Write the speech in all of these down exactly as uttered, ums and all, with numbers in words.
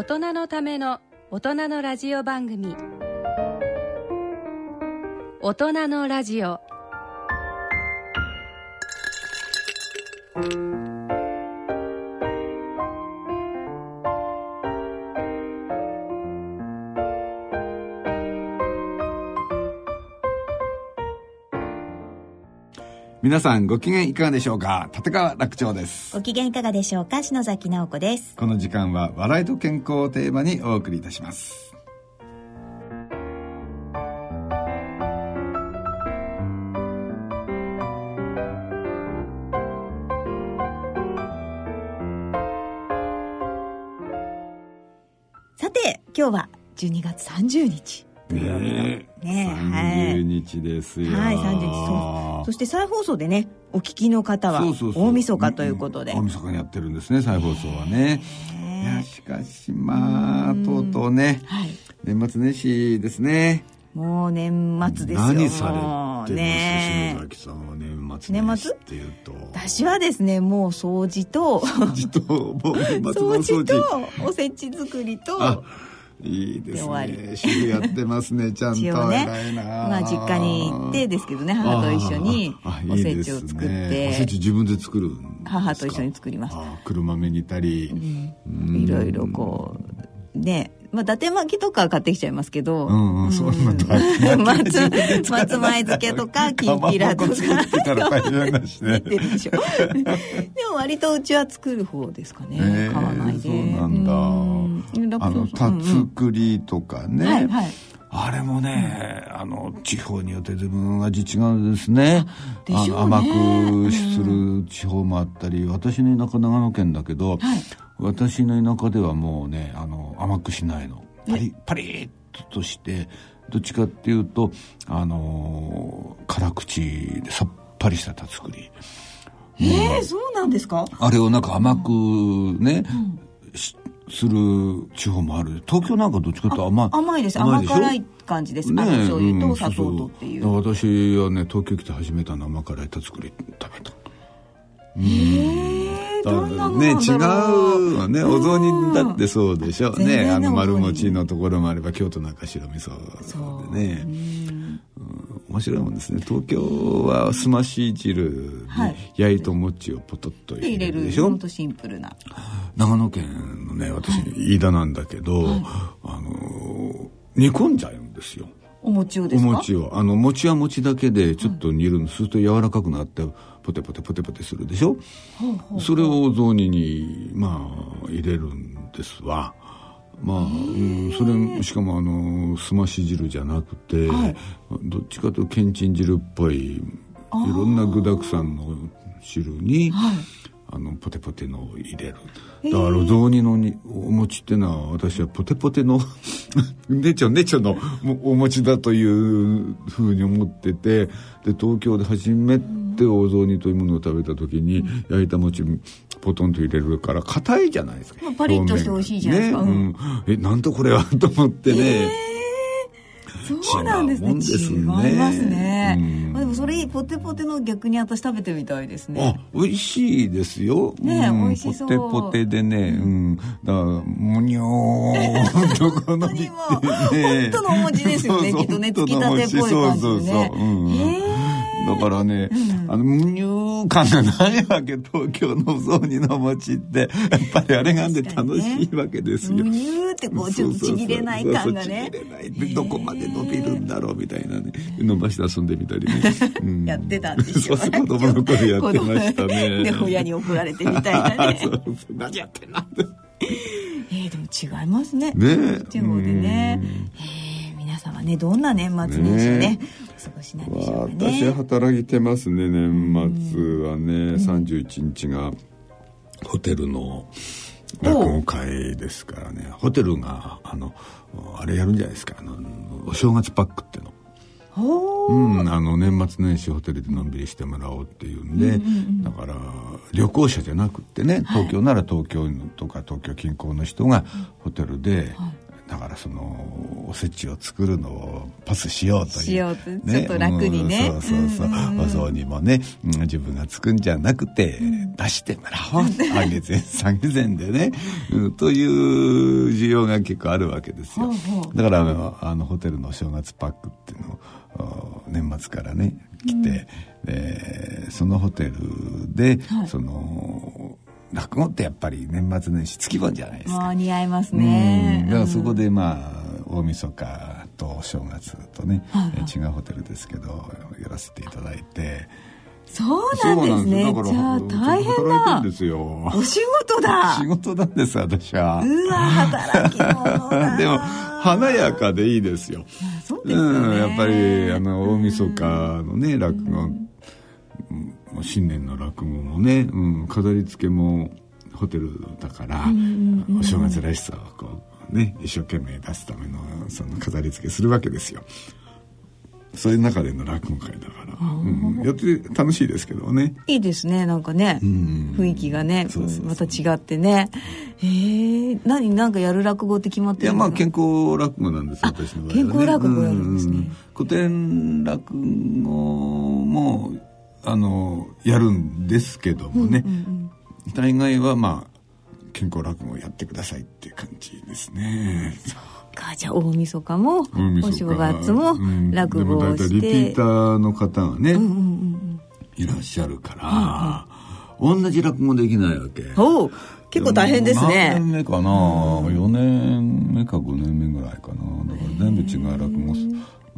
大人のための大人のラジオ番組、大人のラジオ。皆さんご機嫌いかがでしょうか。立川楽長です。ご機嫌いかがでしょうか。篠崎直子です。この時間は笑いと健康をテーマにお送りいたします。さて今日はじゅうにがつさんじゅうにちねえねえ、さんじゅうにちですよ。はい、さんじゅうにち。そう、そして再放送でね、お聞きの方は大晦日ということで、そうそうそう、大晦日にやってるんですね、再放送はね。いや、しかしまあとうとうね、はい、年末年始ですね。もう年末ですよ。何されてますね、篠崎さんは。年末年始っていうと、私はですね、もう掃除と掃除ともう年末の掃除とおせち作りといいですね。主婦やってますね、ちゃんと。偉いな、ね。まあ実家に行ってですけどね、母と一緒におせちを作って、いい、ね、おせち自分で作るんですか。母と一緒に作ります。あ、車め煮たり、いろいろこうね。まあ、伊達巻きとか買ってきちゃいますけど、うんうん、そうなんだ。松松前漬けとかきんぴらとか作ってたら大変だしね。でも割とうちは作る方ですかね、えー、買わないで。そうなんだ。うん、あの田作りとかね、うん、はいはい、あれもね、うん、あの地方によって随分味違うんですね。でしょうね。甘くする地方もあったり、うん、私の田舎長野県だけど、はい、私の田舎ではもうね、あの甘くしないの、パリパリっとして、どっちかっていうとあのー、辛口でさっぱりした田作り。えー、そうなんですか。あれをなんか甘くね、うん、する地方もある。東京なんかどっちかと甘い、甘いです。甘辛い感じですね。醤油と砂糖とっていう。うん、そうそう。私はね、東京来て始めたの甘辛い田作り食べた。へー、どんなもんね、違うわね。お雑煮だってそうでしょうね。あの丸餅のところもあれば、京都なんか白味噌でね、うん、面白いもんですね。東京はすまし汁に焼いと餅をポトッと入れるでしょ。ほんとシンプルな。長野県のね、私飯田なんだけど、はい、あの煮込んじゃうんですよ。お餅をですか。お餅を、あの餅は餅だけでちょっと煮るの、うん、すると柔らかくなってポテポテポテポテするでしょ。ほうほう。それを雑煮にまあ入れるんですわ。まあ、うん、それしかもあのすまし汁じゃなくて、はい、どっちかというとけんちん汁っぽい、いろんな具だくさんの汁に、はい、あのポテポテのを入れる。だからお雑煮のにお餅ってのは、私はポテポテのねちょねちょのお餅だというふうに思ってて、で東京で初めてお雑煮というものを食べた時に、焼いた餅ポトンと入れるから硬いじゃないですか、まあ、パリッとして美味しいじゃないですか、ね、うん、え、なんとこれはと思ってね、えーそうなんですね。違いますね。うん、でもそれポテポテの逆に私食べてみたいですね。あ、美味しいですよ。ね、うん、美味しそう。ポテポテでね、うん、だからもにょーとこのにってね。本当のお餅ですよね。きっとね、つきたてっぽい感じでね。だからね、うん、あのむにゅー感がないわけ。東京のお雑煮のお餅ってやっぱりあれがんで楽しいわけですよ。むにゅーってこうちょっとちぎれない感がね。そうそうそうそう、ちぎれない。どこまで伸びるんだろうみたいなね、伸ばして遊んでみたりね、うん、やってたんですよ。そうそう、子供の頃やってましたね。で親に怒られてみたいなね。そうそう、何やってんなってえー、でも違いますね。ね、地方でね。えー、皆様ね、どんな年末年始ね。ね、過ごしなんでしょうかね。私は働いてますね、年末はね、うん、さんじゅういちにちがホテルの落語会ですからね。ホテルがあのあれやるんじゃないですか、あのお正月パックっていうの。うん、あの年末年始ホテルでのんびりしてもらおうっていうんで、うんうんうん、だから旅行者じゃなくってね、東京なら東京とか東京近郊の人がホテルでだからそのおせちを作るのをパスしようという、しようと、ね、ちょっと楽にね、うん、そうそうそう、お雑煮もね、うん、自分が作るんじゃなくて、うん、出してもらおう上げ膳下げ膳でね、うん、という需要が結構あるわけですよ。だからあの、あのホテルのお正月パックっていうのを年末からね来て、うん、でそのホテルで、はい、その落語ってやっぱり年末年始付き物じゃないですか。もう似合いますね。うん、だからそこでまあ、うん、大晦日とお正月とね、はいはい、違うホテルですけどやらせていただいて。そうなんですね。だからじゃあ大変だ。働いてんですよ。お仕事だ。仕事なんです私は。うわ働き者だ。でも華やかでいいですよ。あ、そうですよね。うん、やっぱりあの大晦日のね落語。新年の落語もね、うん、飾り付けもホテルだから、うんうんうん、お正月らしさをこう、ね、一生懸命出すための、 その飾り付けするわけですよ。そういう中での落語会だから、うん、やって楽しいですけどね。いいですね、なんかね、うん、雰囲気がね、そうそうそう、また違ってね。えー、何なんかやる落語って決まってるの？いや、まあ健康落語なんです私の場合はね。健康落語なんですね。うん、古典落語もあのやるんですけどもね、うんうんうん、大概はまあ健康落語をやってくださいっていう感じですね。そうか、じゃあ大晦日もお正月も落語をして、うん、でも大体リピーターの方がね、うんうんうん、いらっしゃるから、うんうん、同じ落語できないわけ。おう、結構大変ですね。何年目かな、よねんめかごねんめぐらいかな。だから全部違う落語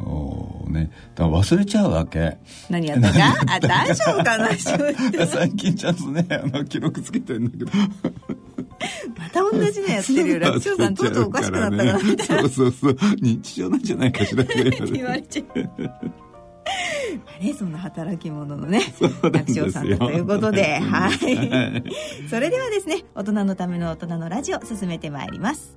おね、だから忘れちゃうわけ。何やったか、あ、大丈夫かな最近ちゃんとねあの記録つけてるんだけどまた同じのやってるよ、楽長さんとうとうおかしくなったからみたいな。そうそうそう、日常なんじゃないかしら言われちゃうあれ、そんな働き者のね楽長さんだということで、はいそれではですね、大人のための大人のラジオ進めてまいります。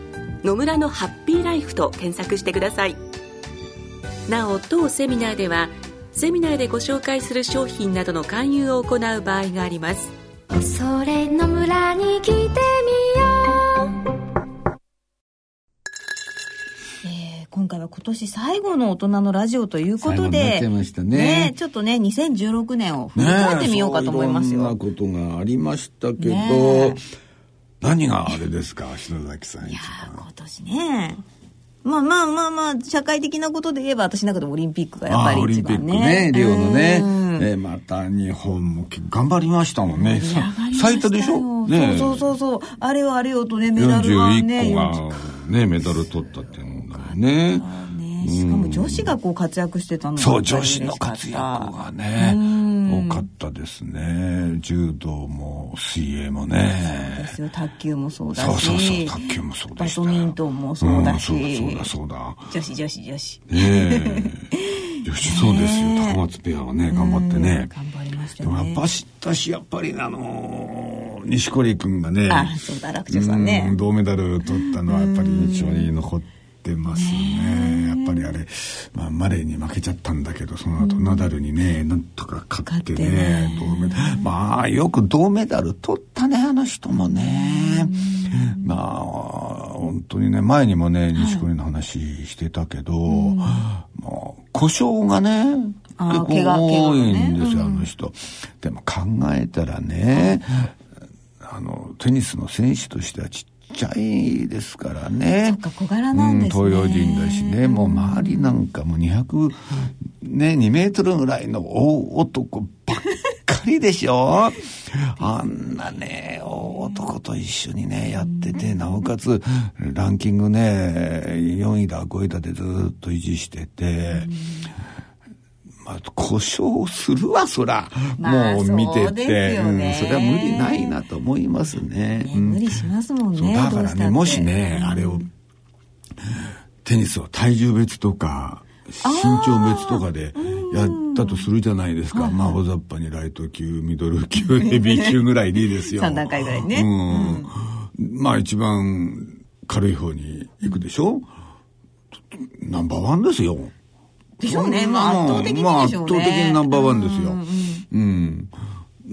野村のハッピーライフと検索してください。なお、当セミナーではセミナーでご紹介する商品などの勧誘を行う場合があります。それ野村に来てみよう、えー、今回は今年最後の大人のラジオということで、ちょっとねにせんじゅうろくねんを振り返ってみようかと思いますよ。ね、そういろんなことがありましたけど、ね、何があれですか篠崎さん。いや今年ね、まあまあまあまあ社会的なことで言えば私の中でもオリンピックがやっぱり一番ね。オリンピックね、リオのね、えー、また日本も頑張りましたもんね。最多でしょ、ね、そうそうそう、あれはあれよとね、メダルはねよんじゅういっこがねメダル取ったっていうのだもんね。しかも女子がこう活躍してたのが、そう、女子の活躍がね多かったですね。柔道も水泳もね、そうですよ、卓球もそうだし、そうそうそう、卓球もそうだし、バドミントンもそうだし、うん、そうだそうだそうだ、女子女子女子、えー、女子そうですよ、えー、高松ペアはね頑張ってね、頑張りましたね。でもやっぱし私やっぱりあのー、錦織君がね、あ、そうだ、楽長さんね、うん、銅メダル取ったのはやっぱり印象に残って出ますね。やっぱりあれ、まあ、マレーに負けちゃったんだけどその後ナダルにね、うん、なんとか勝ってね、勝ってね、銅メダル、まあよく銅メダル取ったねあの人もね、うん、まあ本当にね前にもね錦織の話してたけど、はい、まあ故障がねあ怪我多いんですよ、ね、あの人、うん、でも考えたらね、あのテニスの選手としてはちっちゃいですからね。そっか、小柄なんですね、うん、東洋人だしね、もう周りなんかもうにひゃく、ね、にメートルぐらいの大男ばっかりでしょあんなね大男と一緒にねやってて、なおかつランキングねよんいだごいだでずっと維持してて、まあ、故障するわそら、まあ、もう見てて そうですよね、うん、それは無理ないなと思いますね、ね、無理しますもんね、うん、だからね、もしね、うん、あれをテニスを体重別とか身長別とかでやったとするじゃないですか、うん、まあ大雑把にライト級ミドル級ヘビー級ぐらいでいいですよさんだんかいぐらいね、うんうん、まあ一番軽い方に行くでしょ、うん、ナンバーワンですよでしょうね、まあ、圧倒的にでしょうね、まあ、圧倒的にナンバーワンですよ、うん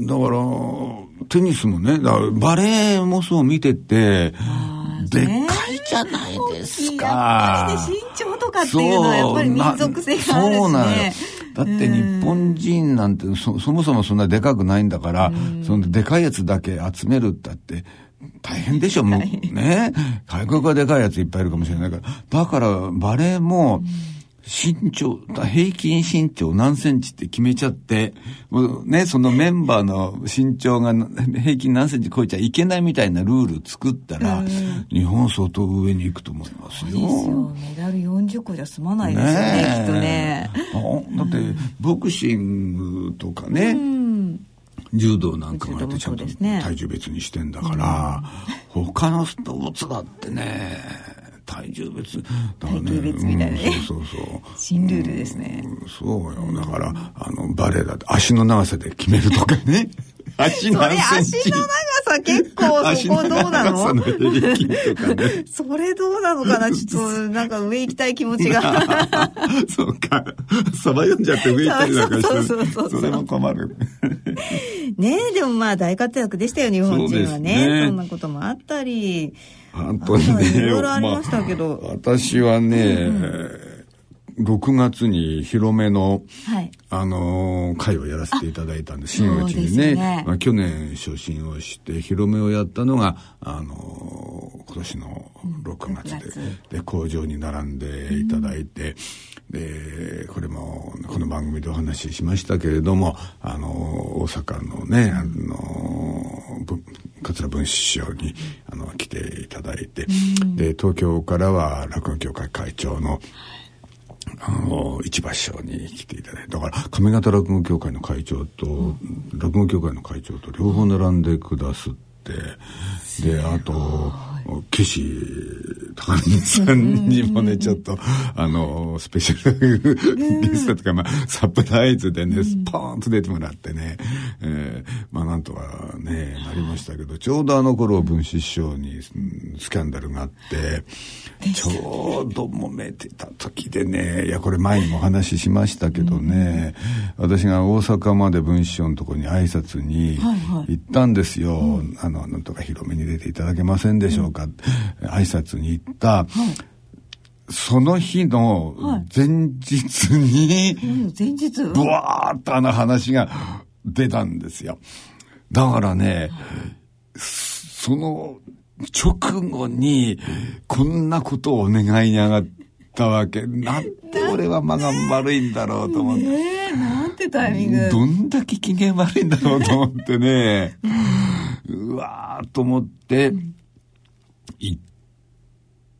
うん、だからテニスもね、だからバレエもそう見ててでっかいじゃないですか、やっぱりね、身長とかっていうのはやっぱり民族性があるしね、そうなんよ、だって日本人なんて そ, そもそもそんなでかくないんだから、うん、そのでかいやつだけ集めるったって大変でしょ、もうね、外国はでかいやついっぱいいるかもしれないから、だからバレエも、うん、身長、平均身長何センチって決めちゃって、もうね、そのメンバーの身長が平均何センチ超えちゃいけないみたいなルール作ったら、日本相当上に行くと思いますよ。そうですよ。メダルよんじゅっこじゃ済まないですよね、きっとね。だって、ボクシングとかね、うん、柔道なんかもあってちゃんと体重別にしてんだから、うん、他のスポーツだってね、体重別だね、体重別みたいなね、うん、そうそうそう新ルールですね、うん、そうよ、だからあのバレーだって足の長さで決めるとかね足何センチ、それ足の長さ結構そこどうなの、足の長さの平均とかねそれどうなのかな、ちょっとなんか上行きたい気持ちがそうか、さば読んじゃって上行ったりなんかして そ, そ, それも困るねえ、でもまあ大活躍でしたよ日本人は ね, そ, ねそんなこともあったり、本当にね、いろいろありましたけど、まあ、私はね、うん、ろくがつに広めの、はい、あの会をやらせていただいたんです、新内に ね, ね、まあ、去年初心をして広めをやったのがあの今年のろくがつ で,、うん、ろくがつで工場に並んでいただいて、うん、でこれもこの番組でお話ししましたけれども、あの大阪のね、あの桂文枝師匠にあの来ていただいて、うん、で東京からは落語協会会長のあの市場師匠に来ていただいて、だから上方落語協会の会長と、うん、落語協会の会長と両方並んでくだすって、であと岸高見さんにもね、ちょっとあのスペシャルゲストとか、まあ、サプライズでねスポーンと出てもらってね、えー、まあなんとかねなりましたけど、ちょうどあの頃文枝師匠にスキャンダルがあって、ちょうど揉めてた時でね、いやこれ前にもお話ししましたけどね、私が大阪まで文枝師匠のところに挨拶に行ったんですよ、はいはい、うん、あのなんとか広めに出ていただけませんでしょうか、挨拶に行った、はい、その日の前日に、はい、前日ブワーッとあの話が出たんですよ。だからね、はい、その直後にこんなことをお願いに上がったわけ。なんで俺は間が悪いんだろうと思って、ね、なんてタイミング、どんだけ機嫌悪いんだろうと思ってねうわーと思って、うん、行っ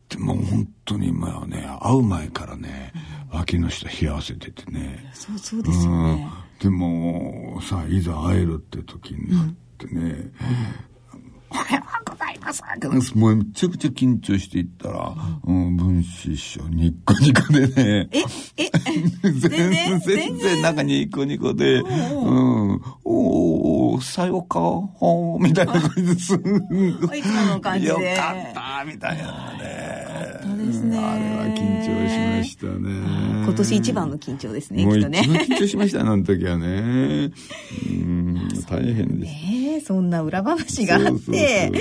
てもう本当にまあね、会う前からね、脇の下冷や汗出てね、そうそうですよね、うん、でもさあいざ会えるって時になってね、おはようございますってもうめちゃくちゃ緊張していったら、うん、文枝師匠ニッコニコでねええ全然全然なんかニコニコで、うん、おおさよかほみたいな感じですいつもの感じでよかったみたいなね、よかったですね、あれは緊張しましたね、今年一番の緊張ですね、もう一番緊張しましたねあの時はね、うん、大変ですね、そんな裏話があって、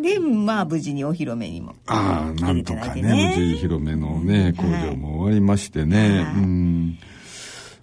でまあ無事にお披露目にも、ああなんとかね、無事披露目のね工場も終わりましてね、はい、うん、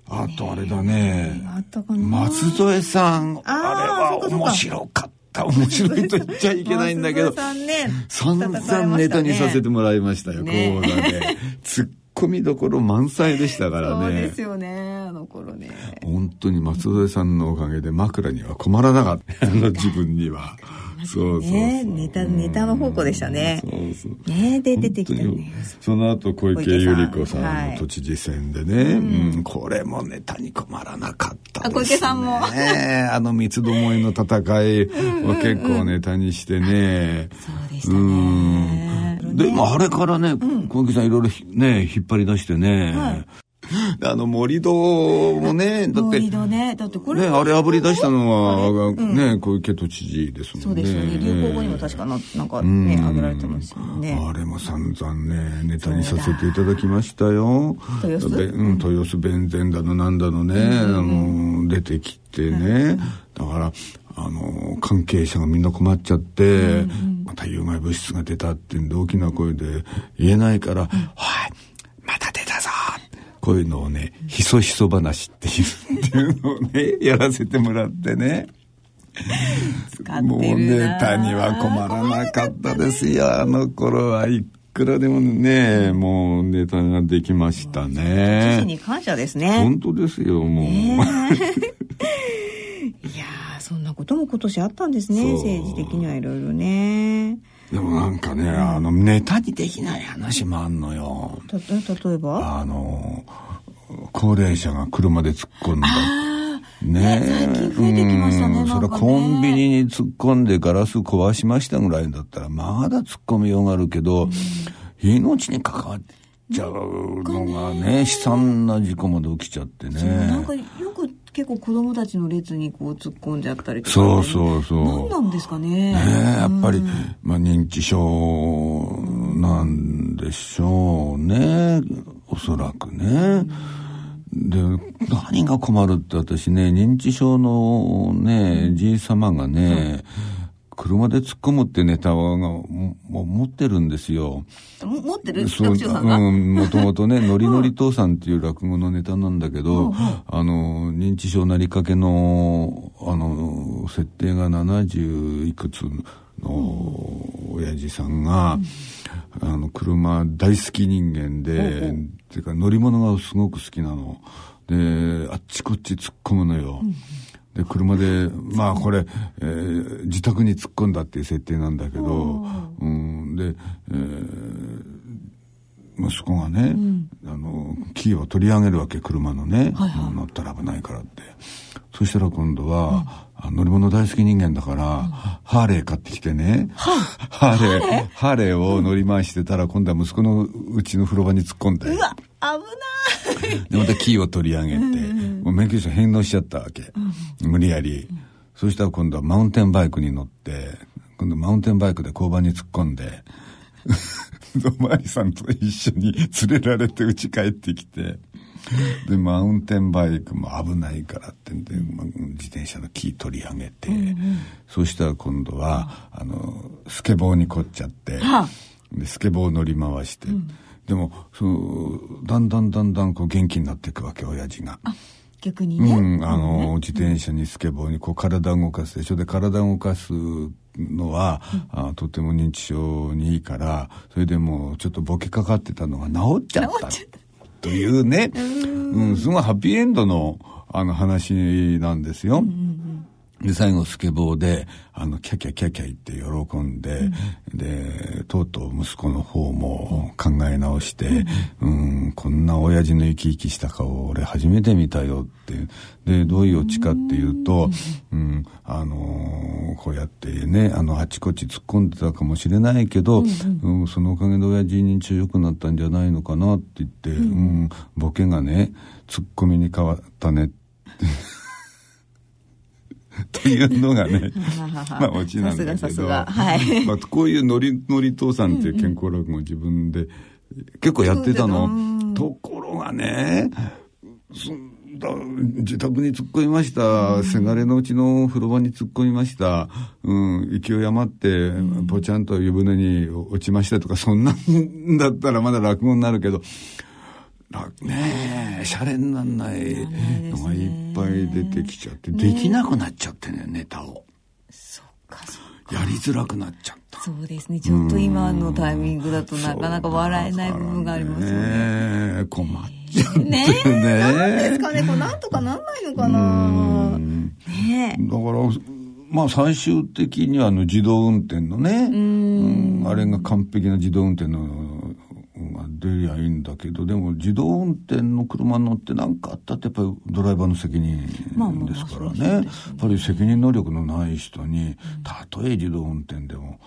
あとあれだね、あったかな、松添さん、 あ, あれは面白かった。面白いと言っちゃいけないんだけどさん、ね、散々ネタにさせてもらいましたよ、ね、こうだねツッコミどころ満載でしたからね。そうですよね、あの頃ね。本当に松添さんのおかげで枕には困らなかったあの自分にはそうそうそう、ね、ネタネタの宝庫でしたね。そうそう、ね、で出てきたね。その後小池百合子さんの都知事選でね、はい、うん、これもネタに困らなかったですね。小池さんもあの三つどもえの戦いを結構ネタにしてねそうでしたね。うん、でもあれからね、うん、小池さんいろいろね引っ張り出してね、はい、あの盛土もね、だって盛土ね、だってこれ、ね、あれ炙り出したのは、うん、ね、小池都知事ですもんね。そうですよね。流行語にも確かな、なんかね、挙げられてますよね。あれも散々ねネタにさせていただきましたよ。豊洲、うん、豊洲弁前だのなんだのね、うん、あの出てきてね、うん、だからあの関係者がみんな困っちゃって、うん、また有害物質が出たってんで大きな声で言えないから、うん、おいまた出たぞ。こういうのをね、ひそひそ話っていうのをね、やらせてもらってね。もうネタには困らなかったですよ。あの頃はいくらでもね、もうネタができましたね。父に感謝ですね。本当ですよ、もう。ねいやー、そんなことも今年あったんですね。政治的にはいろいろね。でもなんかね、あのネタにできない話もあんのよ。た例えばあの高齢者が車で突っ込んだね、最近増えてきましたね。うん、それコンビニに突っ込んでガラス壊しましたぐらいだったらまだ突っ込みようがあるけど、うん、命に関わっちゃうのがね、悲惨な事故まで起きちゃってね。なんかよく結構子供たちの列にこう突っ込んじゃったりとか、そうそうそう、何なんですかね。ねえ、やっぱり、うん、まあ、認知症なんでしょうね、おそらくね。で、何が困るって私ね、認知症のねじい様がね、車で突っ込むってネタはも持ってるんですよ。持ってる？そう、うん、もともとね、ノリノリ父さんっていう落語のネタなんだけど、あの、認知症なりかけの、あの、設定がななじゅういくつの親父さんが、あの、車大好き人間で、っていうか乗り物がすごく好きなの。で、あっちこっち突っ込むのよ。で車で、まあこれ、えー、自宅に突っ込んだっていう設定なんだけど、うん、で、えー、息子がね、うん、あのキーを取り上げるわけ、車のね、はいはい、乗ったら危ないからって。そしたら今度は、うん、乗り物大好き人間だから、うん、ハーレー買ってきてね、ハーレー、ハーレー、ハーレーを乗り回してたら、今度は息子のうちの風呂場に突っ込んで、うわ危ないでまたキーを取り上げて、うん、もう免許証返納しちゃったわけ、うん、無理やり、うん、そしたら今度はマウンテンバイクに乗って、今度マウンテンバイクで交番に突っ込んでお巡りさんと一緒に連れられてうち帰ってきて、でマウンテンバイクも危ないからってんで、ま、自転車のキー取り上げて、うんうん、そしたら今度はあのスケボーに凝っちゃって、はあ、でスケボー乗り回して、うん、でもそのだんだんだんだんこう元気になっていくわけ、親父が。あ、逆にね、うん、あの自転車にスケボーにこう体動かすでしょ。で体動かすのは、うん、あとても認知症にいいから、それでもうちょっとボケかかってたのが治っちゃったというねうん、すごいハッピーエンドのあの話なんですよ。うんうんうん、で最後スケボーであのキャキャキャキャ言って喜んで、うん、でとうとう息子の方も考え直して、うん、うん、こんな親父の生き生きした顔俺初めて見たよって。でどういうオチかっていうと、うん、うん、あのー、こうやってね、あのあちこち突っ込んでたかもしれないけど、うんうんうん、そのおかげで親父認知症良くなったんじゃないのかなって言って、うんうん、ボケがね突っ込みに変わったねってというのがねまあオチなんだけど、はいまあ、こういうノリノリ父さんっていう健康落語を自分で結構やってたの、うんうん、ところがね、そだ自宅に突っ込みました、うん、せがれのうちの風呂場に突っ込みました、うん、勢い余ってぽちゃんと湯船に落ちましたとか、そんなんだったらまだ落語になるけど、ねえ、シャレになんないのがいっぱい出てきちゃって、できなくなっちゃってね、ネタを。そっかそっか。やりづらくなっちゃった。そうですね。ちょっと今のタイミングだとなかなか笑えない部分がありますよね。ねえ、困っちゃってね。ねえ、なんですかね。これなんとかなんないのかな。ねえ。だから。まあ最終的にはあの自動運転のね、うん、あれが完璧な自動運転のが出りゃいいんだけど、でも自動運転の車乗って何かあったってやっぱりドライバーの責任ですからね。やっぱり責任能力のない人にたとえ自動運転でも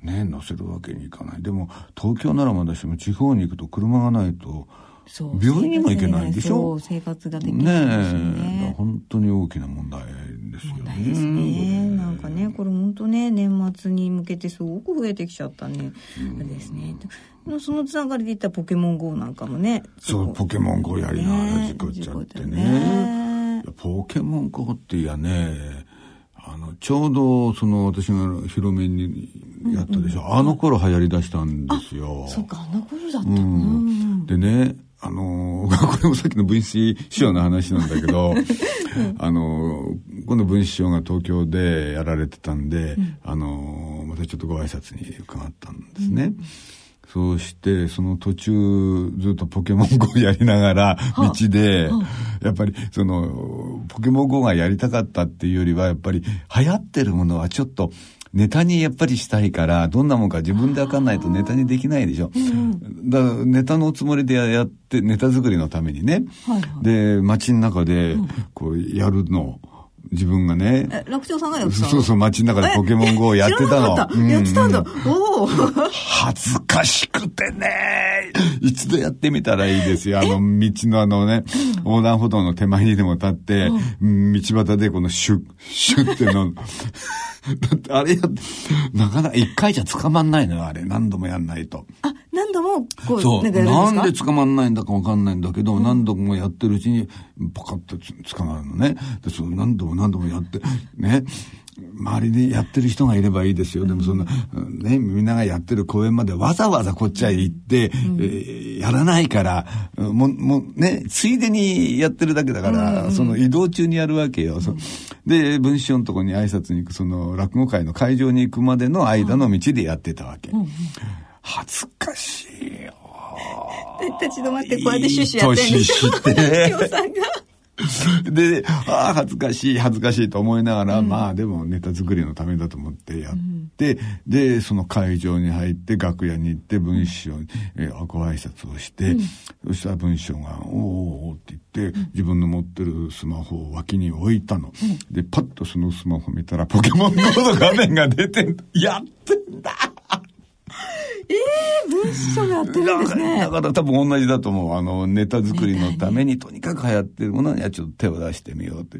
ね乗せるわけにいかない。でも東京ならまだしも地方に行くと車がないと病院にも行けないでしょ。生活ができないですよね。ねえ、本当に大きな問題ですよね。問題ですね。なんかね、これ本当ね、年末に向けてすごく増えてきちゃったね。ですね。そのつながりでいったポケモン ゴー なんかもね。そう、ポケモン ゴー やりながら事故っちゃってね。ポケモン ゴー っていやね、あのちょうどその私が広めにやったでしょ。うんうん、あの頃流行り出したんですよ。そうか、あの頃だったな。うん、でね。あのー、これもさっきの分子師匠の話なんだけど、うん、あのー、今度分子師匠が東京でやられてたんで、うん、あのー、またちょっとご挨拶に伺ったんですね。うん、そうして、その途中、ずっとポケモン ゴー やりながら、道で、はあはあ、やっぱり、その、ポケモン ゴー がやりたかったっていうよりは、やっぱり、流行ってるものはちょっと、ネタにやっぱりしたいから、どんなもんか自分でわかんないとネタにできないでしょ。うん、だからネタのつもりでやって、ネタ作りのためにね。はいはい、で、街の中で、こう、やるの、うん、自分がね。え、楽長さんがやってたの？そうそう、街の中でポケモン ゴー をやってたの。たやってたんだ。おぉ。恥ずかしくてね。一度やってみたらいいですよ。あの、道のあのね、横断歩道の手前にでも立って、うん、道端でこのシュッ、シュッっての。だってあれやなかなか一回じゃ捕まんないのよ、あれ。何度もやんないと。あ、何度もこう、そう、なんかやるんですか？なんで捕まんないんだかわかんないんだけど、うん、何度もやってるうちに、パカッと捕まるのね。で、そう、何度も何度もやって、ね。周りでやってる人がいればいいですよ。でもそんな、うん、ね、みんながやってる公園までわざわざこっちは行って、うんえー、やらないから、ももね、ついでにやってるだけだから、うん、その移動中にやるわけよ。うん、そで、文章のとこに挨拶に行く、その落語会の会場に行くまでの間の道でやってたわけ。うんうん、恥ずかしいよ。立ち止まってこうやってシュッシュやってるんですよ。いい年して。で、ああ、恥ずかしい、恥ずかしいと思いながら、うん、まあでもネタ作りのためだと思ってやって、うん、で、その会場に入って楽屋に行って文章に、えー、ご挨拶をして、うん、そしたら文章が、おーおーって言って、自分の持ってるスマホを脇に置いたの。うん、で、パッとそのスマホ見たら、ポケモン ゴー の画面が出てんの。やってんだええー、文章がやってるんですね。だから多分同じだと思う。あの、ネタ作りのためにとにかく流行ってるものにはちょっと手を出してみようって。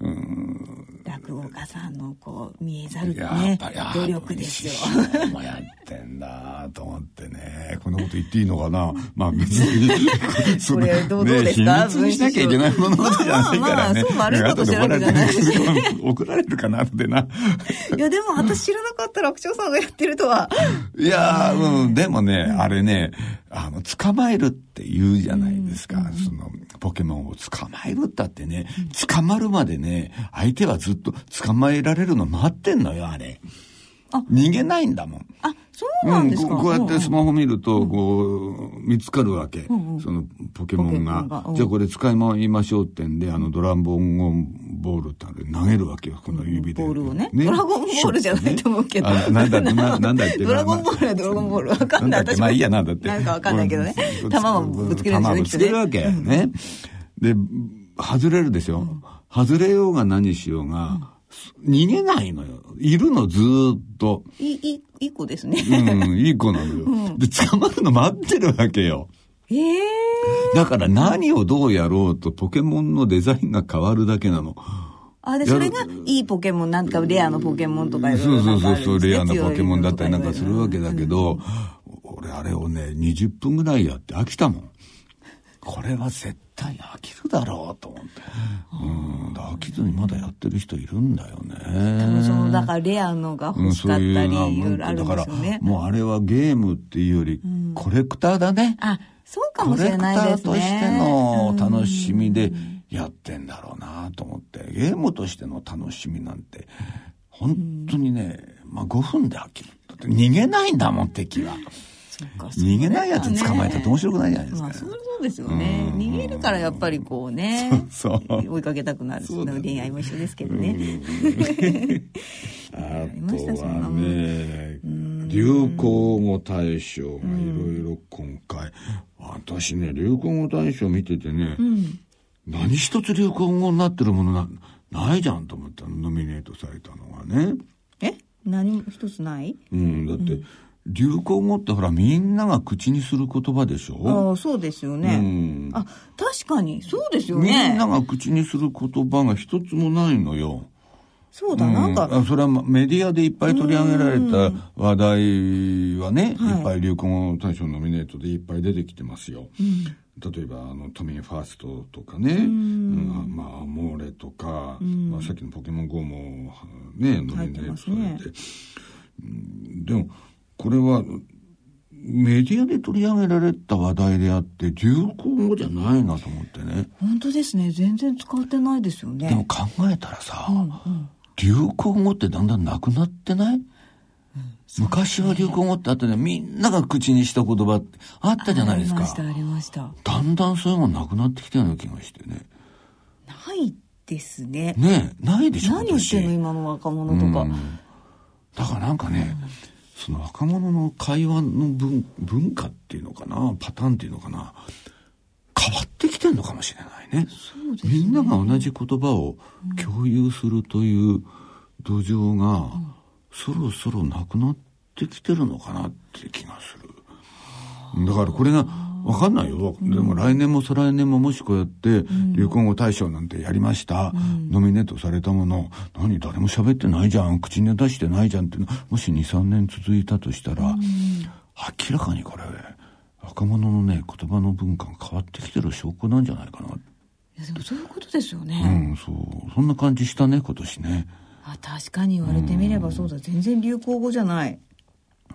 うん。落語家さんのこう、見えざるね、努力ですよ。もやってんだと思ってね。こんなこと言っていいのかな。まあ別に。それどうですか、ね、秘密にしなきゃいけないものじゃないからね。まあまあ、そう悪いことしてるわけじゃないですよね。怒られるかなってな。いやでも私知らなかった楽長さんがやってるとは。いやー、うん、でもね、うん、あれね、あの、捕まえるって言うじゃないですか。うん、その、ポケモンを捕まえるったってね、うん、捕まるまでね、相手はずっと捕まえられるの待ってんのよ、あれ。あ、逃げないんだもん。あ、そうなんですか。うん、こうやってスマホ見ると、こう、見つかるわけ。うんうん、その、ポケモンが。うん、じゃあこれ使い回しましょうってんで、あの、ドラゴンボールってあれ投げるわけよ、この指で。ボールをね。ね、ドラゴンボールじゃないと思うけど。ね、なんだって、なんだって。ドラゴンボールはドラゴンボール。わかんない。私も。まあいいや、なんだって。なんかわかんないけどね。弾をぶつけるんですよね。弾をぶつけるわけ。ね。で、外れるでしょ。うん、外れようが何しようが、うん、逃げないのよ。いるのずーっと。いい、いい子ですね。うん、いい子なのよ。うん、で、捕まるの待ってるわけよ。えー、だから何をどうやろうとポケモンのデザインが変わるだけなの。あ、で、それがいいポケモン、なんかレアのポケモンとか、ね、そうそうそうそう、レアなポケモンだったりなんかするわけだけど、うん、俺あれをね、にじゅっぷんぐらいやって飽きたもん。これは絶対飽きるだろうと思って。うん。飽きずにまだやってる人いるんだよね。多分その、だからレアのが欲しかったり、いろいろあるんですよね。だから、もうあれはゲームっていうより、コレクターだね。うん、あ、そうかもしれないですね。コレクターとしての楽しみでやってんだろうなと思って、ゲームとしての楽しみなんて本当にね、まあ、ごふんで飽きる。だって逃げないんだもん敵は。逃げないやつ捕まえたって面白くないじゃないですか、ね。まあ、そうそうですよね。逃げるからやっぱりこうね、そうそう追いかけたくなる。その恋愛も一緒ですけどね。あとはね、流行語大賞がいろいろ今回、私ね流行語大賞見ててね、うん、何一つ流行語になってるものな、ないじゃんと思ったの。ノミネートされたのはね。え？何一つない？うん、だって。うん、流行語ってほらみんなが口にする言葉でしょ。ああ、そうですよね、うん、あ、確かにそうですよね。みんなが口にする言葉が一つもないのよ。そうだ、うん、なんかそれはメディアでいっぱい取り上げられた話題はね、いっぱい流行語大賞ノミネートでいっぱい出てきてますよ、はい、例えばあの都民ファーストとかね、うん、うん、まあアモーレとか、まあ、さっきのポケモン ゴー もねノミネートされ て, 入ってますね。でもこれはメディアで取り上げられた話題であって流行語じゃないなと思ってね。本当ですね、全然使ってないですよね。でも考えたらさ、うんうん、流行語ってだんだんなくなってない、うん、ね、昔は流行語ってあったじゃん、みんなが口にした言葉ってあったじゃないですか。ありましたありました。だんだんそういうのなくなってきたような気がしてね。ないですね。ねえ、ないでしょ。何言ってんの今の若者とか、うん、だからなんかね、うん、その若者の会話の 文, 文化っていうのかな、パターンっていうのかな、変わってきてるのかもしれないね。そうですね。みんなが同じ言葉を共有するという土壌がそろそろなくなってきてるのかなって気がする。だからこれが分かんないよ。でも来年も再来年ももしこうやって流行語大賞なんてやりました、うん、ノミネートされたもの、何誰も喋ってないじゃん、口に出してないじゃんっていうのもし に,さん 年続いたとしたら、うん、明らかにこれ若者のね言葉の文化が変わってきてる証拠なんじゃないかな。いやでもそういうことですよね。うん、そう、そんな感じしたね今年ね。あ、確かに言われてみればそうだ、うん、全然流行語じゃない。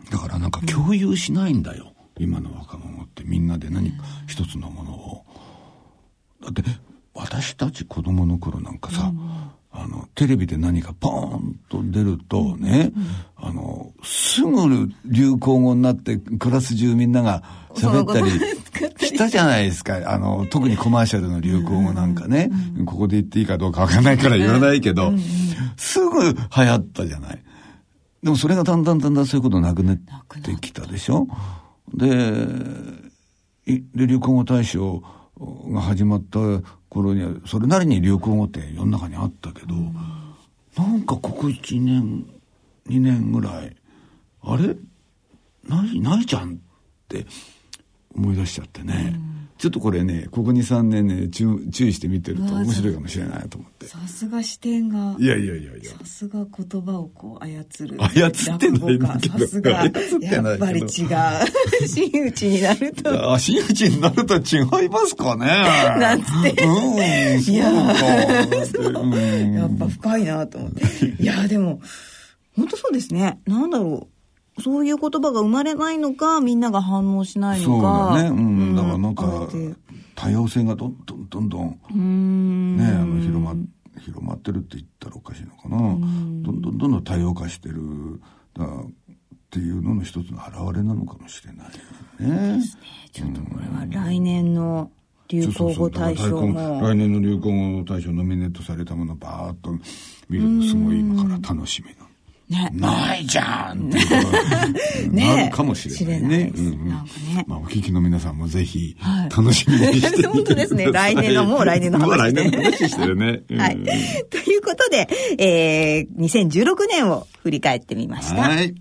だからなんか共有しないんだよ、うん、今の若者って。みんなで何か一つのものを、だって私たち子供の頃なんかさ、うん、あのテレビで何かポーンと出るとね、うん、あのすぐ流行語になってクラス中みんなが喋ったりしたじゃないですか。あの特にコマーシャルの流行語なんかね、うん、ここで言っていいかどうかわかんないから言わないけど、うん、すぐ流行ったじゃない。でもそれがだんだんだんだんそういうことなくなってきたでしょ。で, で流行語大賞が始まった頃にはそれなりに流行語って世の中にあったけど、うん、なんかここいちねんにねんぐらいあれないないじゃんって思い出しちゃってね、うん、ちょっとこれねここ に,さん 年ね 注, 注意して見てると面白いかもしれないと思って。さすが視点が、いやいやいやいや、さすが言葉をこう操る、操ってないんだけど、さすがやっぱり違う真打ちになると真打ちになると違いますかねなんつって、うん、いやーやっぱ深いなと思っていやでも本当そうですね。なんだろう、そういう言葉が生まれないのか、みんなが反応しないのか。そうだね。うんうん、だからなんか多様性がどんどんどんどん、うん、ね、あの広ま広まってるって言ったらおかしいのかな。うん、どんどんどんどん多様化してるだっていうのの一つの表れなのかもしれないよね。そうですね。ちょっとこれは来年の流行語大賞も、そうそうそう、来年の流行語大賞ノミネートされたものバーッと見るのすごい今から楽しみな。ね、ないじゃんっていうなるかもしれないね。お聞きの皆さんもぜひ楽しみにしてみてください。本当ですね。来年のもう来年の話してるね。話してるね。はい。ということで、えー、にせんじゅうろくねんを振り返ってみました。はい。